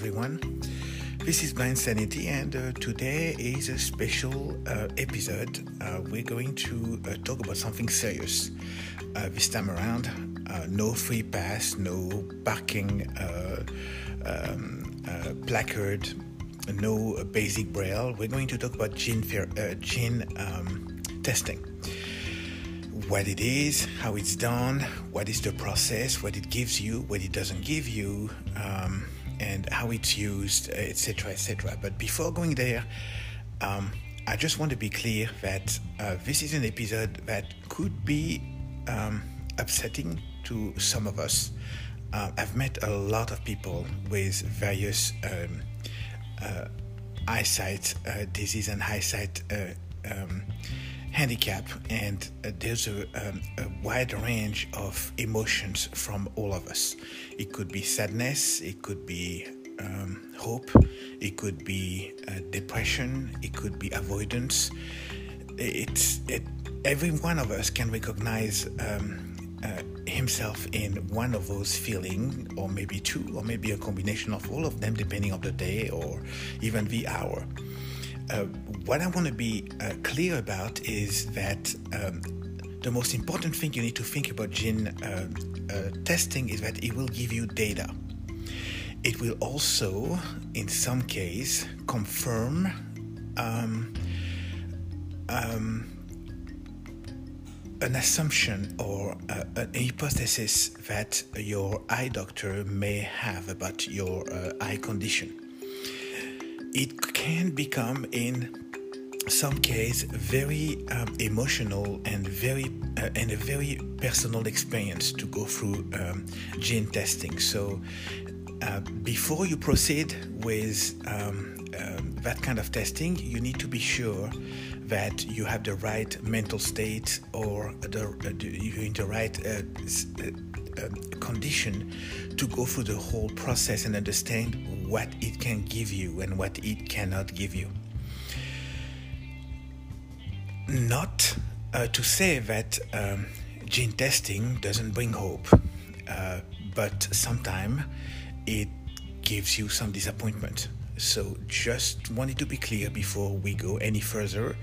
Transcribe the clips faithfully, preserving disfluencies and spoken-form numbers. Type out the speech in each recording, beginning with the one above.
everyone. This is Blind Sanity, and uh, today is a special uh, episode. Uh, we're going to uh, talk about something serious. Uh, this time around, uh, no free pass, no parking uh, um, uh, placard, no uh, basic braille. We're going to talk about gene, uh, gene um, testing. What it is, how it's done, what is the process, what it gives you, what it doesn't give you, um, and how it's used, et cetera, et cetera. But before going there, um, I just want to be clear that uh, this is an episode that could be um, upsetting to some of us. Uh, I've met a lot of people with various um, uh, eyesight uh, disease and eyesight uh, um, handicap, and uh, there's a, um, a wide range of emotions from all of us. It could be sadness, it could be um, hope, it could be uh, depression, it could be avoidance. It's it, every one of us can recognize um, uh, himself in one of those feelings, or maybe two, or maybe a combination of all of them, depending on the day or even the hour. Uh, what I want to be uh, clear about is that um, the most important thing you need to think about gene uh, uh, testing is that it will give you data. It will also, in some case, confirm um, um, an assumption or uh, an hypothesis that your eye doctor may have about your uh, eye condition. It can become, in some case, very um, emotional and very uh, and a very personal experience to go through um, gene testing. So, uh, before you proceed with um, um, that kind of testing, you need to be sure that you have the right mental state or the, uh, you're in the right uh, uh, condition to go through the whole process and understand what it can give you and what it cannot give you. Not uh, to say that um, gene testing doesn't bring hope, uh, but sometimes it gives you some disappointment. So just wanted to be clear before we go any further.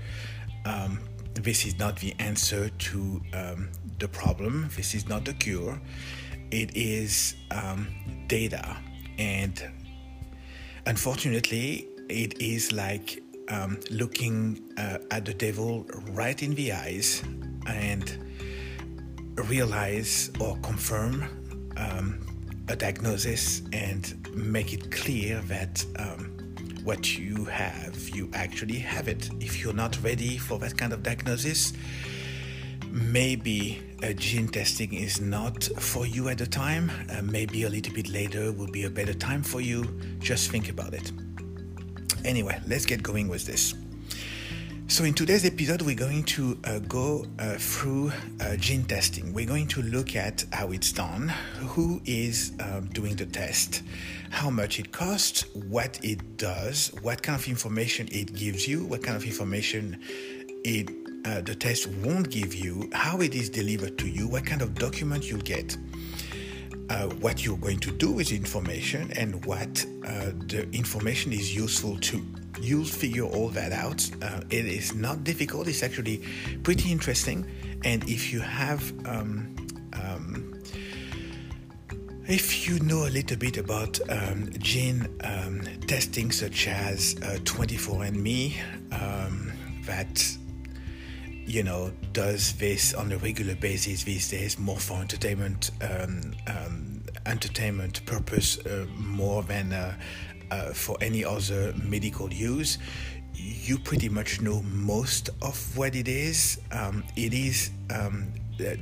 Um, this is not the answer to um, the problem. This is not the cure. It is um, data, and unfortunately, it is like um, looking uh, at the devil right in the eyes and realize or confirm um, a diagnosis and make it clear that um, what you have, you actually have it. If you're not ready for that kind of diagnosis, maybe uh, gene testing is not for you at the time. Uh, maybe a little bit later will be a better time for you. Just think about it. Anyway, let's get going with this. So in today's episode, we're going to uh, go uh, through uh, gene testing. We're going to look at how it's done, who is uh, doing the test, how much it costs, what it does, what kind of information it gives you, what kind of information it Uh, the test won't give you, how it is delivered to you, what kind of document you get, uh, what you're going to do with information, and what uh, the information is useful to. You'll figure all that out. Uh, it is not difficult. It's actually pretty interesting. And if you have, um, um, if you know a little bit about um, gene um, testing, such as uh, twenty-four and me, um, that you know, does this on a regular basis these days, more for entertainment, um, um, entertainment purpose, uh, more than uh, uh, for any other medical use. You pretty much know most of what it is. Um, it is um, uh,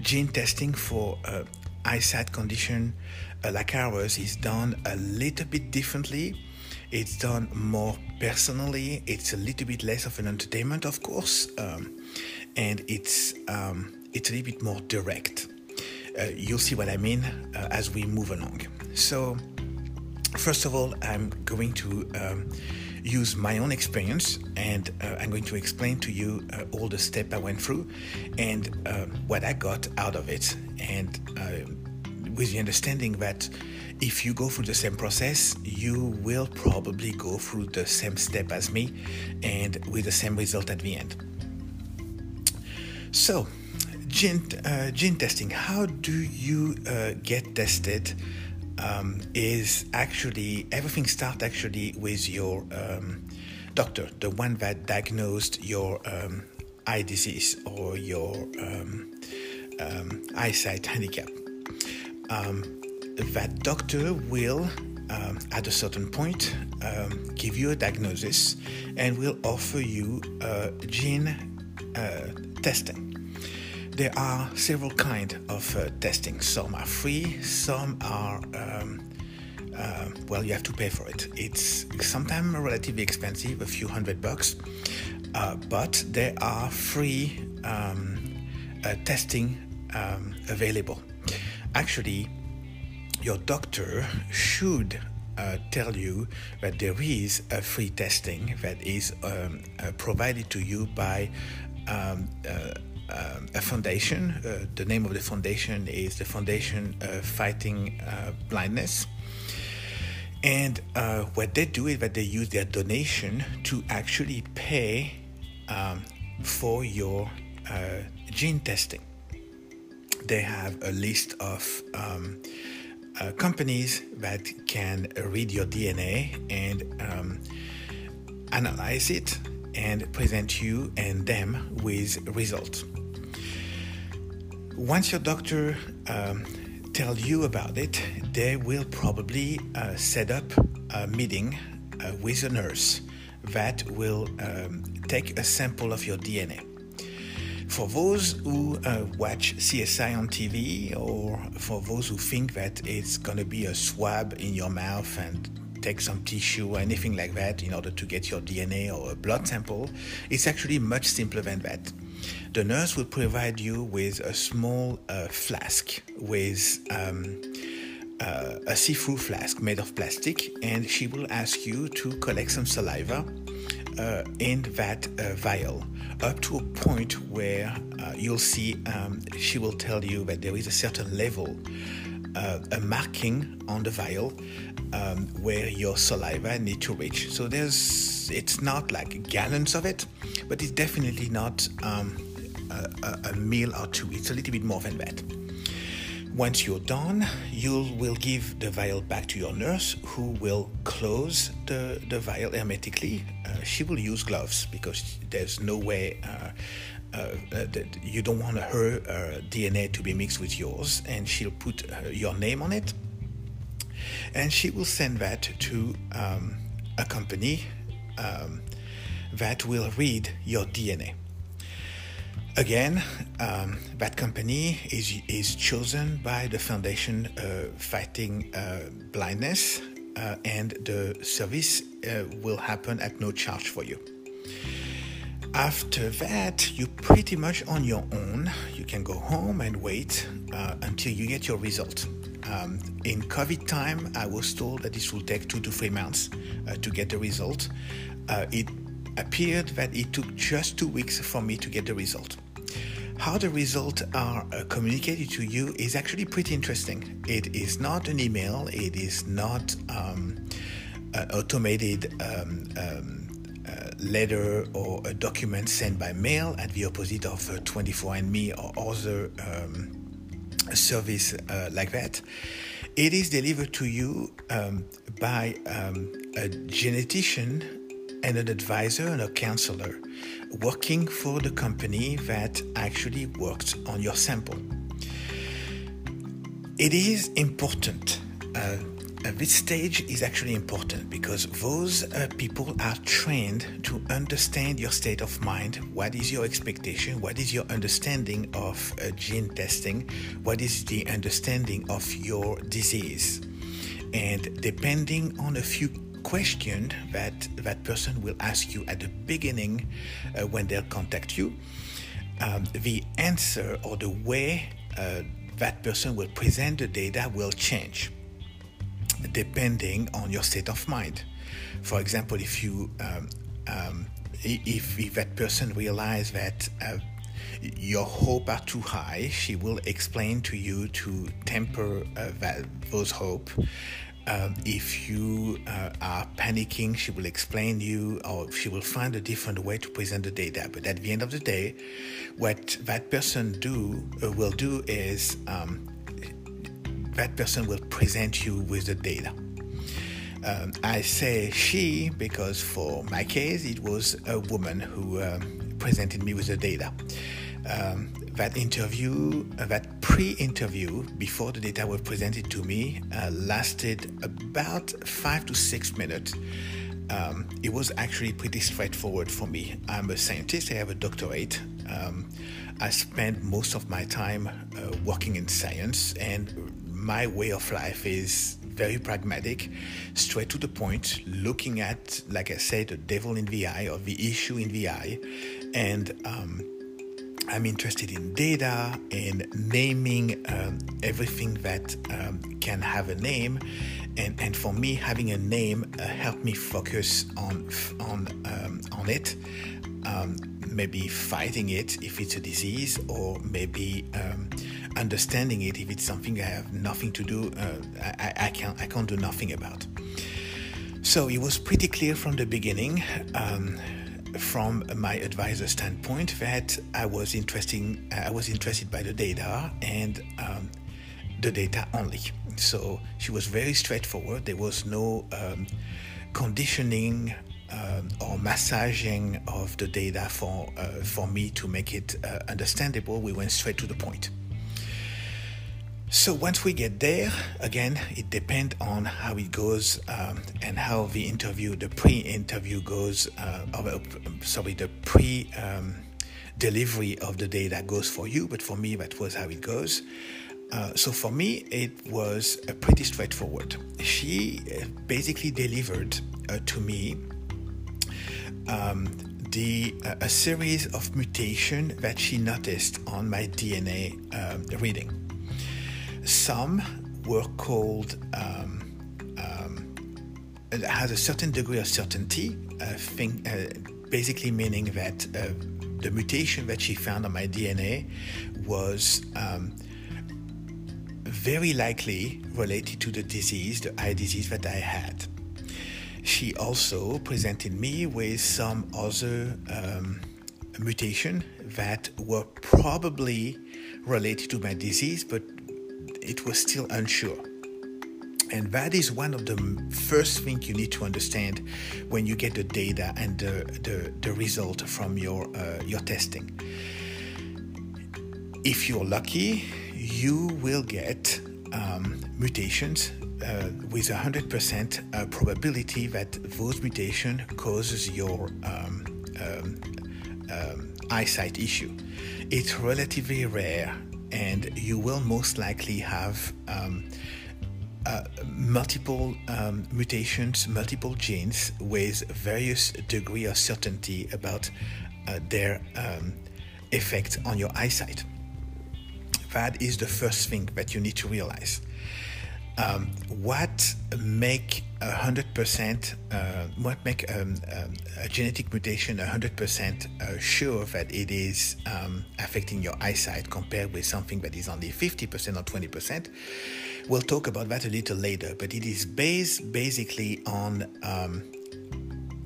gene testing for uh, eyesight condition uh, like ours is done a little bit differently. It's done more personally. It's a little bit less of an entertainment, of course, um, and it's um, it's a little bit more direct. Uh, you'll see what I mean uh, as we move along. So, first of all, I'm going to um, use my own experience, and uh, I'm going to explain to you uh, all the steps I went through and uh, what I got out of it, and uh, with the understanding that if you go through the same process, you will probably go through the same step as me and with the same result at the end. So, gene, uh, gene testing, how do you uh, get tested? Um, is actually, everything starts actually with your um, doctor, the one that diagnosed your um, eye disease or your um, um, eyesight handicap. Um, that doctor will, um, at a certain point, um, give you a diagnosis and will offer you uh, gene uh, testing. There are several kinds of uh, testing. Some are free, some are, um, uh, well, you have to pay for it. It's sometimes relatively expensive, a few hundred bucks, uh, but there are free um, uh, testing um, available. Actually, your doctor should uh, tell you that there is a free testing that is um, uh, provided to you by um, uh, Um, a foundation. Uh, the name of the foundation is the Foundation uh, Fighting uh, Blindness. And uh, what they do is that they use their donation to actually pay um, for your uh, gene testing. They have a list of um, uh, companies that can read your D N A and um, analyze it and present you and them with results. Once your doctor um, tells you about it, they will probably uh, set up a meeting uh, with a nurse that will um, take a sample of your D N A. For those who uh, watch C S I on T V, or for those who think that it's going to be a swab in your mouth and take some tissue or anything like that in order to get your D N A or a blood sample, it's actually much simpler than that. The nurse will provide you with a small uh, flask, with um, uh, a see-through flask made of plastic, and she will ask you to collect some saliva uh, in that uh, vial up to a point where uh, you'll see, um, she will tell you that there is a certain level, Uh, a marking on the vial um, where your saliva need to reach. So there's, it's not like gallons of it, but it's definitely not um, a, a meal or two. It's a little bit more than that. Once you're done, you will give the vial back to your nurse, who will close the, the vial hermetically. Uh, she will use gloves because there's no way uh, Uh, uh, you don't want her uh, D N A to be mixed with yours, and she'll put uh, your name on it, and she will send that to um, a company um, that will read your D N A. Again, um, that company is is chosen by the Foundation uh, Fighting uh, Blindness, uh, and the service uh, will happen at no charge for you. After that, you're pretty much on your own. You can go home and wait uh, until you get your result. Um, in COVID time, I was told that this will take two to three months uh, to get the result. Uh, it appeared that it took just two weeks for me to get the result. How the results are uh, communicated to you is actually pretty interesting. It is not an email. It is not um, uh, automated um, um Uh, letter or a document sent by mail, at the opposite of uh, twenty-four and me or other um, service uh, like that. It is delivered to you um, by um, a genetician and an advisor and a counselor working for the company that actually worked on your sample. It is important. Uh, Uh, this stage is actually important because those uh, people are trained to understand your state of mind, what is your expectation, what is your understanding of uh, gene testing, what is the understanding of your disease. And depending on a few questions that that person will ask you at the beginning uh, when they'll contact you, um, the answer or the way uh, that person will present the data will change, depending on your state of mind. For example, if you um, um, if, if that person realizes that uh, your hopes are too high, she will explain to you to temper uh, that, those hopes. Um, if you uh, are panicking, she will explain you, or she will find a different way to present the data. But at the end of the day, what that person do uh, will do is um, that person will present you with the data. Um, I say she because for my case, it was a woman who uh, presented me with the data. Um, that interview, uh, that pre-interview before the data were presented to me uh, lasted about five to six minutes. Um, it was actually pretty straightforward for me. I'm a scientist, I have a doctorate. Um, I spend most of my time uh, working in science, and my way of life is very pragmatic, straight to the point, looking at, like I said, the devil in the eye or the issue in the eye. And um, I'm interested in data and naming um, everything that um, can have a name. And, and for me, having a name uh, helped me focus on, on, um, on it. Um, maybe fighting it if it's a disease, or maybe um, understanding it if it's something I have nothing to do, uh, I, I, can't, I can't do nothing about. So it was pretty clear from the beginning, um, from my advisor's standpoint, that I was interesting, I was interested by the data and um, the data only. So she was very straightforward. There was no um, conditioning Um, or massaging of the data for uh, for me to make it uh, understandable. We went straight to the point. So once we get there, again, it depends on how it goes um, and how the interview, the pre-interview goes, uh, or, sorry, the pre-delivery um, of the data goes for you, but for me, that was how it goes. Uh, so for me, it was uh, pretty straightforward. She uh, basically delivered uh, to me Um, the uh, a series of mutations that she noticed on my D N A um, reading. Some were called, um, um, has a certain degree of certainty, uh, thing, uh, basically meaning that uh, the mutation that she found on my D N A was um, very likely related to the disease, the eye disease that I had. She also presented me with some other um, mutation that were probably related to my disease, but it was still unsure. And that is one of the first things you need to understand when you get the data and the, the, the result from your uh, your testing. If you're lucky, you will get um, mutations Uh, with a hundred percent probability that those mutation causes your um, um, um, eyesight issue. It's relatively rare, and you will most likely have um, uh, multiple um, mutations, multiple genes with various degree of certainty about uh, their um, effect on your eyesight. That is the first thing that you need to realize. Um, what make a hundred percent? What make um, um, a genetic mutation a hundred percent sure that it is um, affecting your eyesight compared with something that is only fifty percent or twenty percent? We'll talk about that a little later. But it is based basically on um,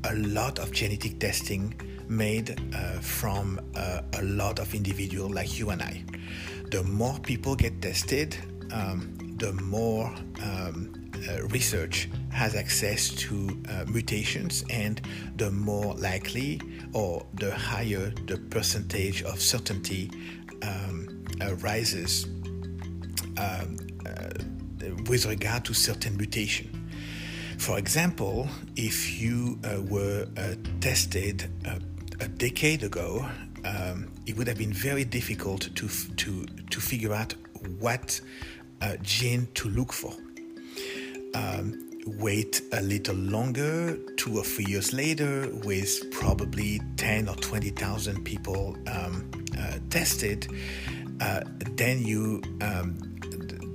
a lot of genetic testing made uh, from uh, a lot of individuals like you and I. The more people get tested, Um, the more um, uh, research has access to uh, mutations, and the more likely or the higher the percentage of certainty um, uh, rises um, uh, with regard to certain mutation. For example, if you uh, were uh, tested uh, a decade ago, um, it would have been very difficult to, f- to, to figure out what Uh, gene to look for. Um, wait a little longer, two or three years later, with probably ten or twenty thousand people um, uh, tested, uh, then you um,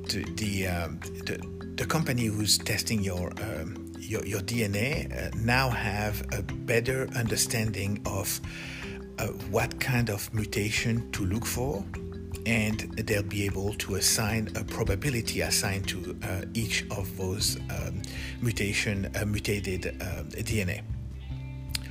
the the, um, the the company who's testing your um, your, your D N A uh, now have a better understanding of uh, what kind of mutation to look for, and they'll be able to assign a probability assigned to uh, each of those um, mutation uh, mutated uh, D N A.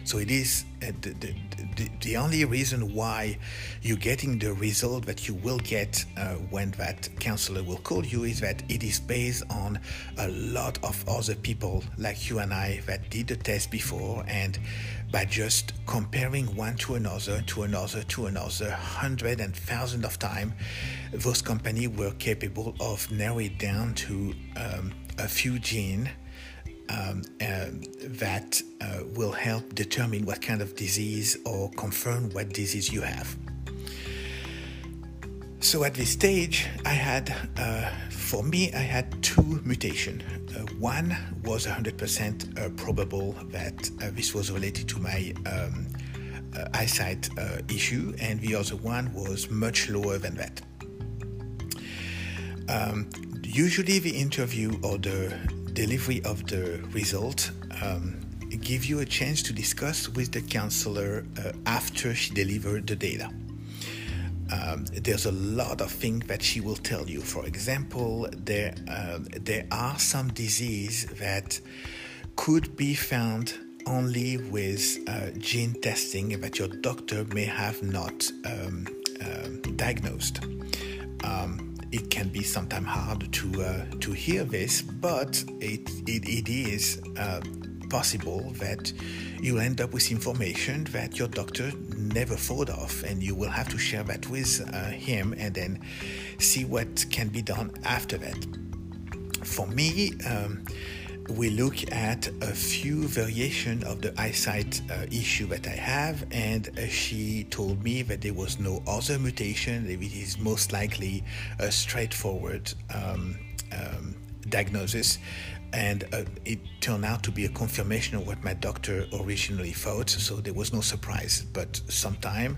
So it is uh, the, the, the only reason why you're getting the result that you will get uh, when that counselor will call you is that it is based on a lot of other people like you and I that did the test before, and by just comparing one to another, to another, to another, hundred and thousand of time, those companies were capable of narrowing down to um, a few genes Um, uh, that uh, will help determine what kind of disease or confirm what disease you have. So at this stage, I had, uh, for me, I had two mutations. Uh, one was one hundred percent uh, probable that uh, this was related to my um, uh, eyesight uh, issue, and the other one was much lower than that. Um, usually the interview or the delivery of the result um, give you a chance to discuss with the counselor uh, after she delivered the data. Um, there's a lot of things that she will tell you. For example, there uh, there are some diseases that could be found only with uh, gene testing that your doctor may have not um, uh, diagnosed. Um, It can be sometimes hard to uh, to hear this, but it it, it is uh, possible that you end up with information that your doctor never thought of, and you will have to share that with uh, him and then see what can be done after that. For me, um, we look at a few variations of the eyesight uh, issue that I have, and uh, she told me that there was no other mutation. It is most likely a straightforward um, um, diagnosis, and uh, it turned out to be a confirmation of what my doctor originally thought, so there was no surprise. But sometime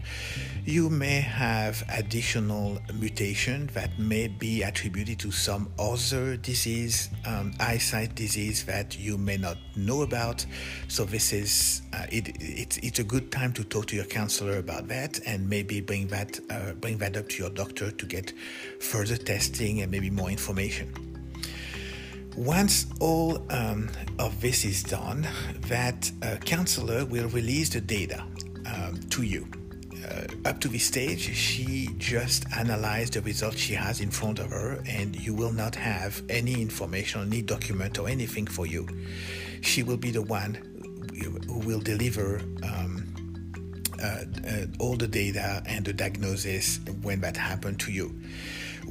you may have additional mutation that may be attributed to some other disease, um, eyesight disease that you may not know about. So this is uh, it, it it's a good time to talk to your counselor about that, and maybe bring that uh, bring that up to your doctor to get further testing and maybe more information. Once all um, of this is done, that uh, counselor will release the data um, to you. Uh, up to this stage, she just analyzed the results she has in front of her, and you will not have any information, any document or anything for you. She will be the one who will deliver um, uh, uh, all the data and the diagnosis when that happened to you.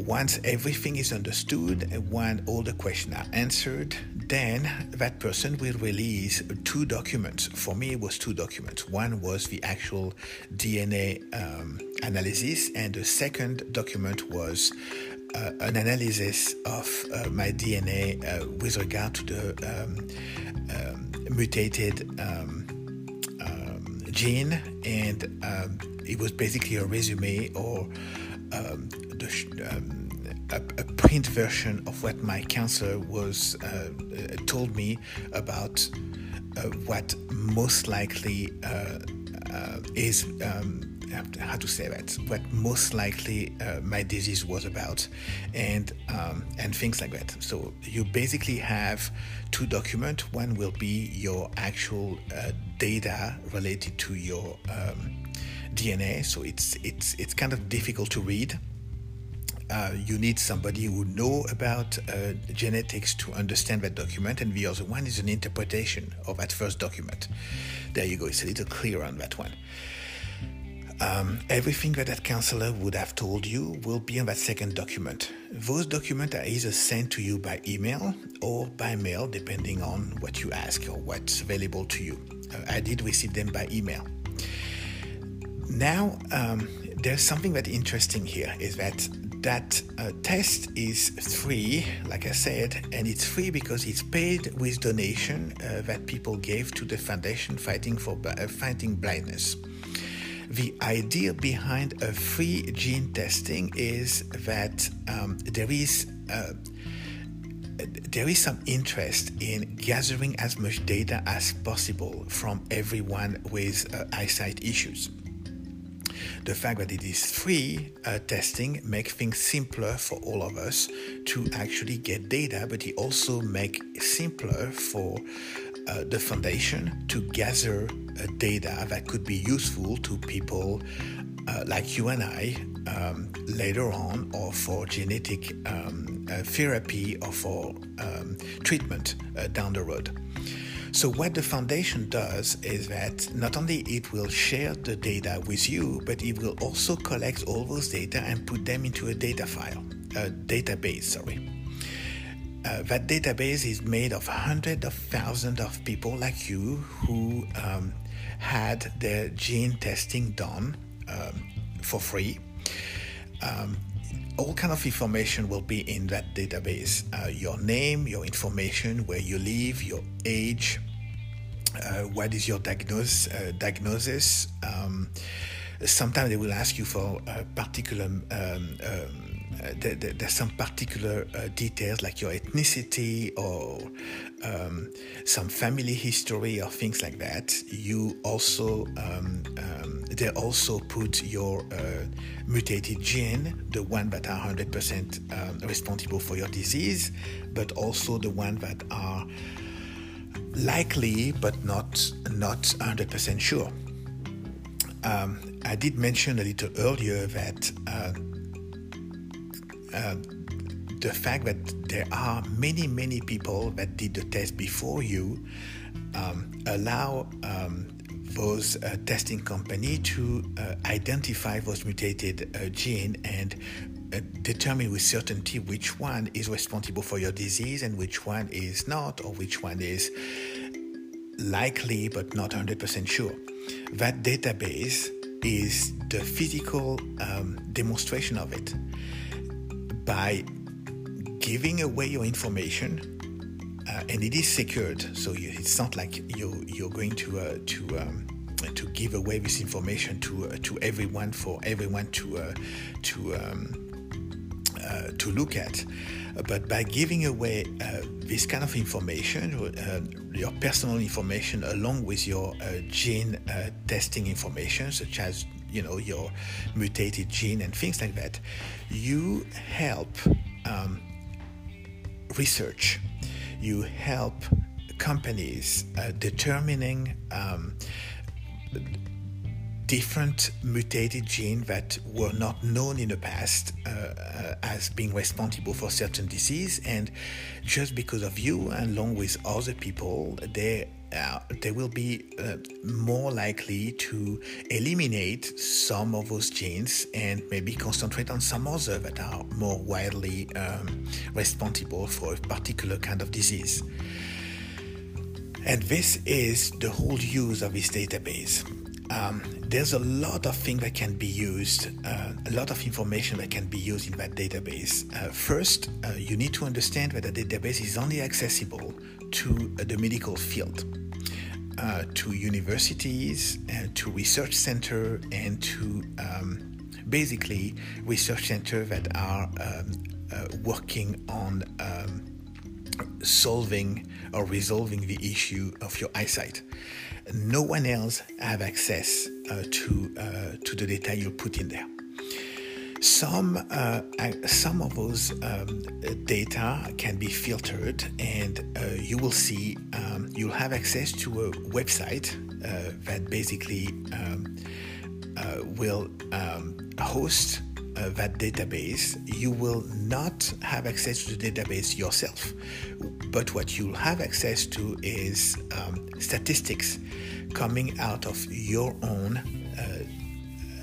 Once everything is understood, when all the questions are answered, then that person will release two documents. For me, it was two documents. One was the actual D N A um, analysis, and the second document was uh, an analysis of uh, my D N A uh, with regard to the um, um, mutated um, um, gene, and um, it was basically a resume or Um, the, um, a, a print version of what my counselor was uh, uh, told me about uh, what most likely uh, uh, is um, how to say that what most likely uh, my disease was about, and um, and things like that. So you basically have two documents. One will be your actual uh, data related to your um, D N A, so it's it's it's kind of difficult to read. Uh, you need somebody who know about uh, genetics to understand that document, and the other one is an interpretation of that first document. There you go, it's a little clearer on that one. Um, everything that that counselor would have told you will be on that second document. Those documents are either sent to you by email or by mail, depending on what you ask or what's available to you. Uh, I did receive them by email. Now, um, there's something that's interesting here, is that that uh, test is free, like I said, and it's free because it's paid with donation uh, that people gave to the Foundation Fighting for uh, Fighting Blindness. The idea behind a free gene testing is that um, there is uh, there is some interest in gathering as much data as possible from everyone with uh, eyesight issues. the fact that it is free uh, testing makes things simpler for all of us to actually get data, but it also makes it simpler for uh, the foundation to gather uh, data that could be useful to people uh, like you and I um, later on, or for genetic um, uh, therapy or for um, treatment uh, down the road. So what the foundation does is that not only it will share the data with you, but it will also collect all those data and put them into a data file, a database, sorry. Uh, that database is made of hundreds of thousands of people like you who um, had their gene testing done um, for free. Um, All kind of information will be in that database. Uh, your name, your information, where you live, your age, uh, what is your diagnose, uh, diagnosis. Um, sometimes they will ask you for a particular, um, um, uh, there, there, there's some particular uh, details like your ethnicity or um, some family history or things like that. You also, um, um, they also put your uh, mutated gene, the one that are one hundred percent um, responsible for your disease, but also the one that are likely but not not one hundred percent sure. Um, I did mention a little earlier that uh, uh, the fact that there are many, many people that did the test before you um, allow um, those uh, testing company to uh, identify those mutated uh, gene and uh, determine with certainty which one is responsible for your disease and which one is not, or which one is likely but not one hundred percent sure. That database is the physical um, demonstration of it. By giving away your information, Uh, and it is secured, so you, it's not like you you're going to uh, to um, to give away this information to uh, to everyone for everyone to uh, to um, uh, to look at. But by giving away uh, this kind of information, uh, your personal information along with your uh, gene uh, testing information, such as you know your mutated gene and things like that, you help um, research. You help companies uh, determining um, different mutated genes that were not known in the past uh, uh, as being responsible for certain disease. And just because of you, and along with other people, they, uh, they will be uh, more likely to eliminate some of those genes and maybe concentrate on some other that are more widely um, responsible for a particular kind of disease. And this is the whole use of this database. Um, there's a lot of things that can be used, uh, a lot of information that can be used in that database. Uh, first, uh, you need to understand that the database is only accessible to uh, the medical field, uh, to universities, uh, to research center, and to um, basically research center that are um, uh, working on um, solving or resolving the issue of your eyesight. No one else have access uh, to uh, to the data you put in there. Some uh, some of those um, data can be filtered, and uh, you will see um, you'll have access to a website uh, that basically um, uh, will um, host Uh, that database. You will not have access to the database yourself, but what you'll have access to is um, statistics coming out of your own uh,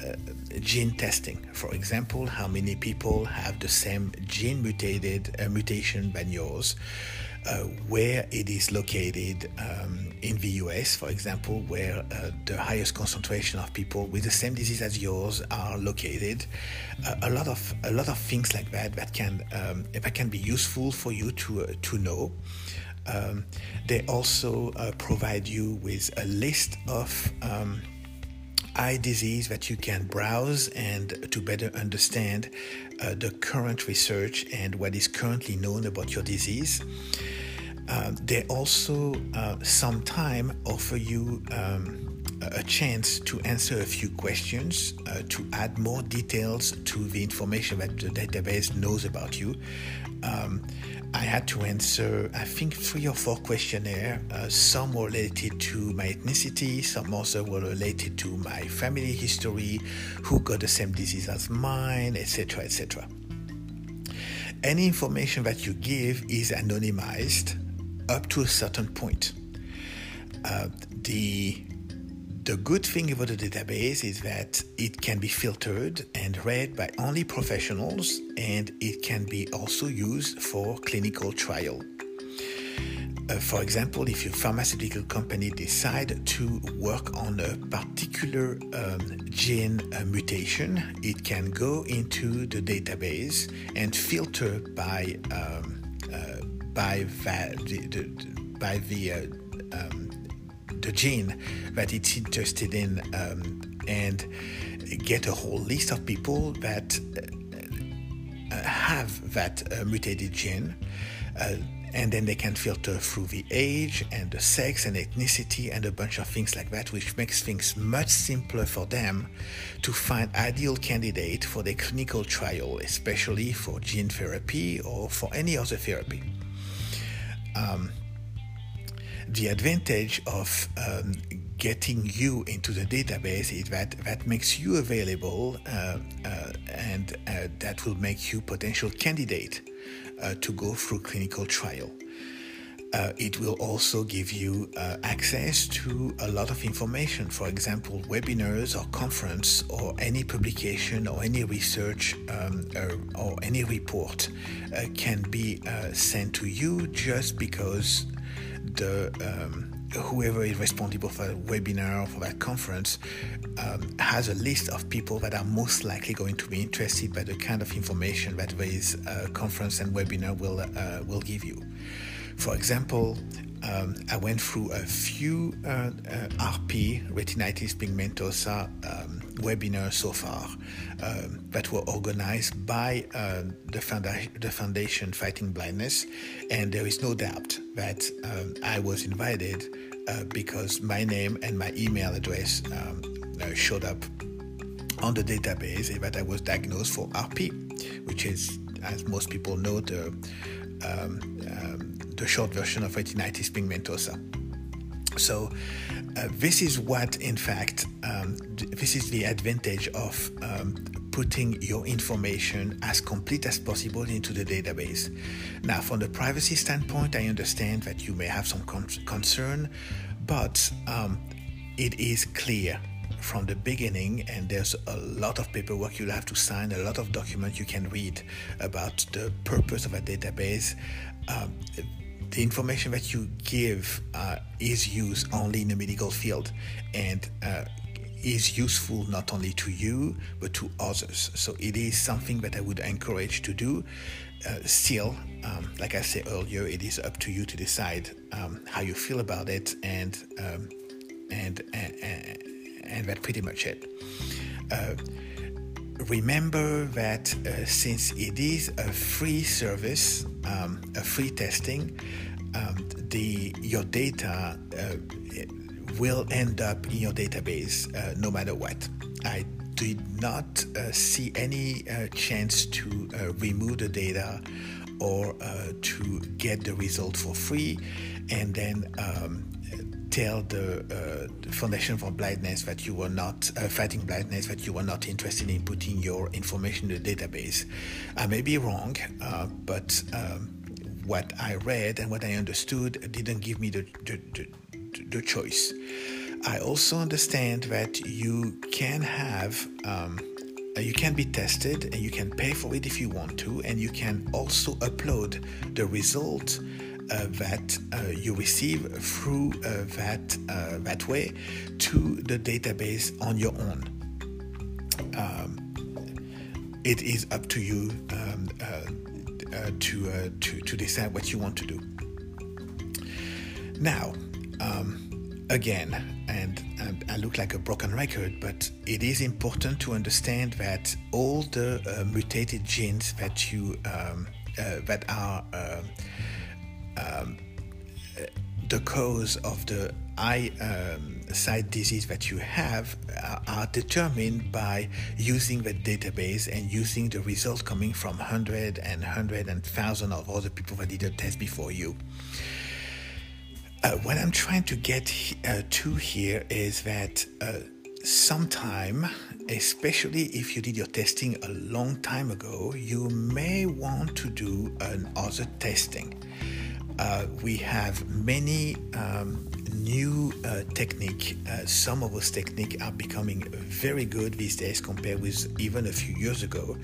uh, gene testing. For example, how many people have the same gene mutated uh, mutation than yours, uh, where it is located um, in the U S, for example, where uh, the highest concentration of people with the same disease as yours are located. Uh, a lot of a lot of things like that that can um, that can be useful for you to uh, to know. Um, they also uh, provide you with a list of um, eye disease that you can browse and to better understand uh, the current research and what is currently known about your disease. Uh, they also uh, sometimes offer you um, uh, a chance to answer a few questions, uh, to add more details to the information that the database knows about you. Um, I had to answer, I think, three or four questionnaires. Uh, some were related to my ethnicity, some also were related to my family history, who got the same disease as mine, et cetera, et cetera. Any information that you give is anonymized up to a certain point. Uh, the the good thing about the database is that it can be filtered and read by only professionals, and it can be also used for clinical trial. Uh, for example, if your pharmaceutical company decide to work on a particular um, gene uh, mutation, it can go into the database and filter by um, uh, by va- the, the, by the uh, um, the gene that it's interested in, um, and get a whole list of people that uh, have that uh, mutated gene. Uh, And then they can filter through the age and the sex and ethnicity and a bunch of things like that, which makes things much simpler for them to find ideal candidate for their clinical trial, especially for gene therapy or for any other therapy. Um, the advantage of um, getting you into the database is that that makes you available uh, uh, and uh, that will make you potential candidate Uh, to go through clinical trial. Uh, it will also give you uh, access to a lot of information, for example, webinars or conference or any publication or any research um, or, or any report uh, can be uh, sent to you just because the um, whoever is responsible for that webinar or for that conference um, has a list of people that are most likely going to be interested by the kind of information that this uh, conference and webinar will uh, will give you. For example, um, I went through a few uh, uh, R P, retinitis pigmentosa, um, webinars so far um, that were organized by uh, the, founda- the Foundation Fighting Blindness, and there is no doubt that um, I was invited uh, because my name and my email address um, uh, showed up on the database that I was diagnosed for R P, which is, as most people know, the um, um, the short version of retinitis pigmentosa. So uh, this is what, in fact, um, th- this is the advantage of um, putting your information as complete as possible into the database. Now, from the privacy standpoint, I understand that you may have some con- concern, but um, it is clear from the beginning, and there's a lot of paperwork you'll have to sign, a lot of documents you can read about the purpose of a database. Um, The information that you give uh, is used only in the medical field and uh, is useful not only to you but to others. So it is something that I would encourage to do. Uh, still, um, like I said earlier, it is up to you to decide um, how you feel about it, and um, and, and and that's pretty much it. Uh, Remember that uh, since it is a free service, um, a free testing, um, the your data uh, will end up in your database uh, no matter what. I did not uh, see any uh, chance to uh, remove the data or uh, to get the result for free and then um, tell the, uh, the Foundation for Blindness that you were not uh, fighting blindness that you were not interested in putting your information in the database. I may be wrong, uh, but um, what I read and what I understood didn't give me the the, the, the choice. I also understand that you can have um, you can be tested and you can pay for it if you want to, and you can also upload the result Uh, that uh, you receive through uh, that uh, that way to the database on your own. Um, it is up to you um, uh, uh, to, uh, to to decide what you want to do. Now, um, again, and, and I look like a broken record, but it is important to understand that all the uh, mutated genes that you um, uh, that are uh, Um, the cause of the eye um, sight disease that you have uh, are determined by using the database and using the result coming from hundred and hundred and thousand of other people that did the test before you. Uh, what I'm trying to get uh, to here is that uh, sometime, especially if you did your testing a long time ago, you may want to do another testing. Uh, we have many um, new uh, techniques. Uh, some of those techniques are becoming very good these days compared with even a few years ago.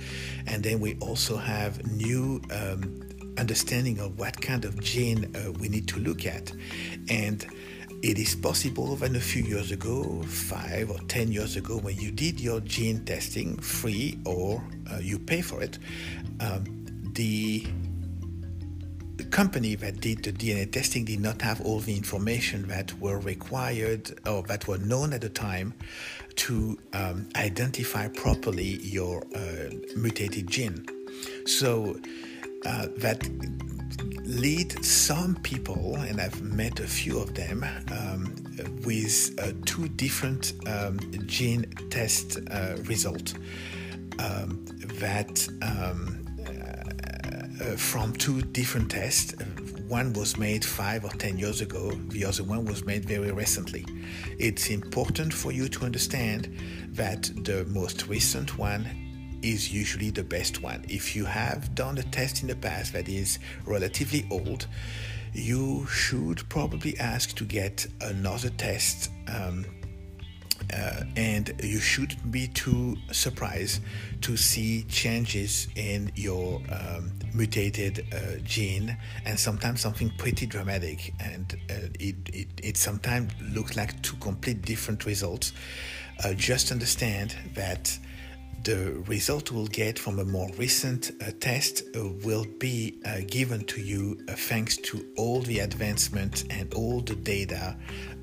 And then we also have new um, understanding of what kind of gene uh, we need to look at. And it is possible that a few years ago, five or ten years ago, when you did your gene testing free or uh, you pay for it, um, the The company that did the D N A testing did not have all the information that were required or that were known at the time to um, identify properly your uh, mutated gene. So uh, that lead some people, and I've met a few of them, um, with uh, two different um, gene test uh, results um, that um, Uh, from two different tests. One was made five or ten years ago. The other one was made very recently. It's important for you to understand that the most recent one is usually the best one. If you have done a test in the past that is relatively old, you should probably ask to get another test, um, Uh, and you shouldn't be too surprised to see changes in your um, mutated uh, gene, and sometimes something pretty dramatic, and uh, it, it, it sometimes looks like two complete different results. Uh, just understand that the result we'll get from a more recent uh, test uh, will be uh, given to you uh, thanks to all the advancement and all the data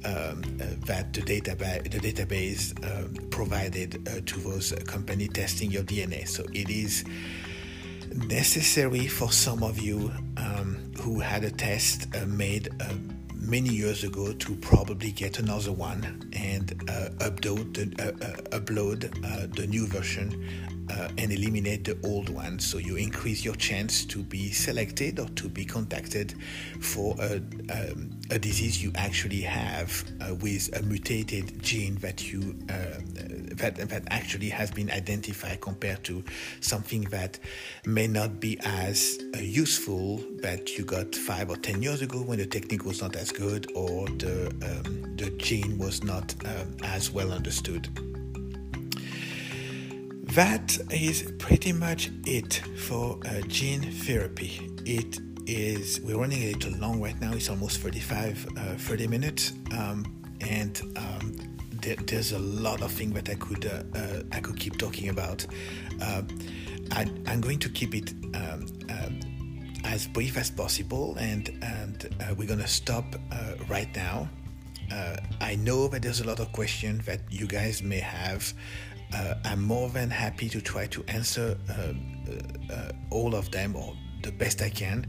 um, uh, that the, data ba- the database uh, provided uh, to those company testing your D N A. So it is necessary for some of you um, who had a test uh, made uh, many years ago to probably get another one and uh, upload, the, uh, uh, upload uh, the new version uh, and eliminate the old one, so you increase your chance to be selected or to be contacted for a, um, a disease you actually have uh, with a mutated gene that you uh, that that actually has been identified compared to something that may not be as uh, useful that you got five or ten years ago when the technique was not as good or the um, the gene was not um, as well understood. That is pretty much it for uh, gene therapy. It is we're running a little long right now. It's almost thirty-five, uh, thirty minutes, um, and um, there, there's a lot of things that I could uh, uh, I could keep talking about. Uh, I, I'm going to keep it Um, uh, as brief as possible, and and uh, we're gonna stop uh, right now. Uh, I know that there's a lot of questions that you guys may have. Uh, I'm more than happy to try to answer uh, uh, all of them or the best I can.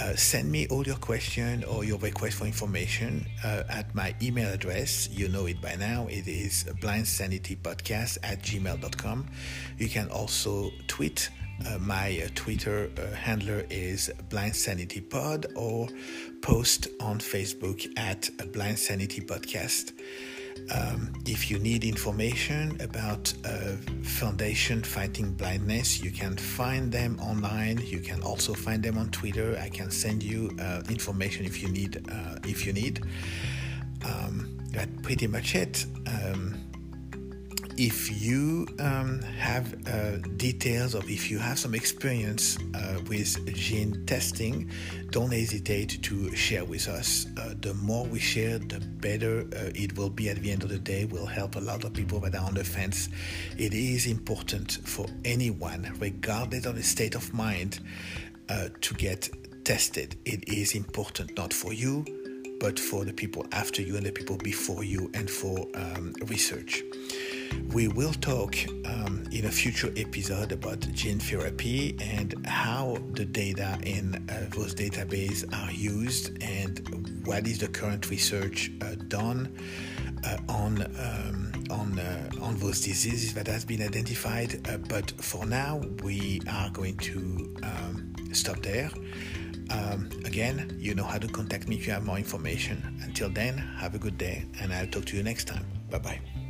Uh, send me all your questions or your request for information uh, at my email address. You know it by now. It is blind sanity podcast at gmail dot com. You can also tweet. Uh, my uh, Twitter uh, handler is Blind Sanity Pod, or post on Facebook at Blind Sanity Podcast. Um, if you need information about uh, Foundation Fighting Blindness, you can find them online. You can also find them on Twitter. I can send you uh, information if you need. Uh, if you need, um, that's pretty much it. Um, If you um, have uh, details or if you have some experience uh, with gene testing, don't hesitate to share with us. Uh, the more we share, the better uh, it will be at the end of the day. We'll help a lot of people that are on the fence. It is important for anyone, regardless of the state of mind, uh, to get tested. It is important not for you, but for the people after you and the people before you, and for um, research. We will talk um, in a future episode about gene therapy and how the data in uh, those databases are used, and what is the current research uh, done uh, on um, on uh, on those diseases that has been identified. Uh, but for now, we are going to um, stop there. Um, again, you know how to contact me if you have more information. Until then, have a good day, and I'll talk to you next time. Bye bye.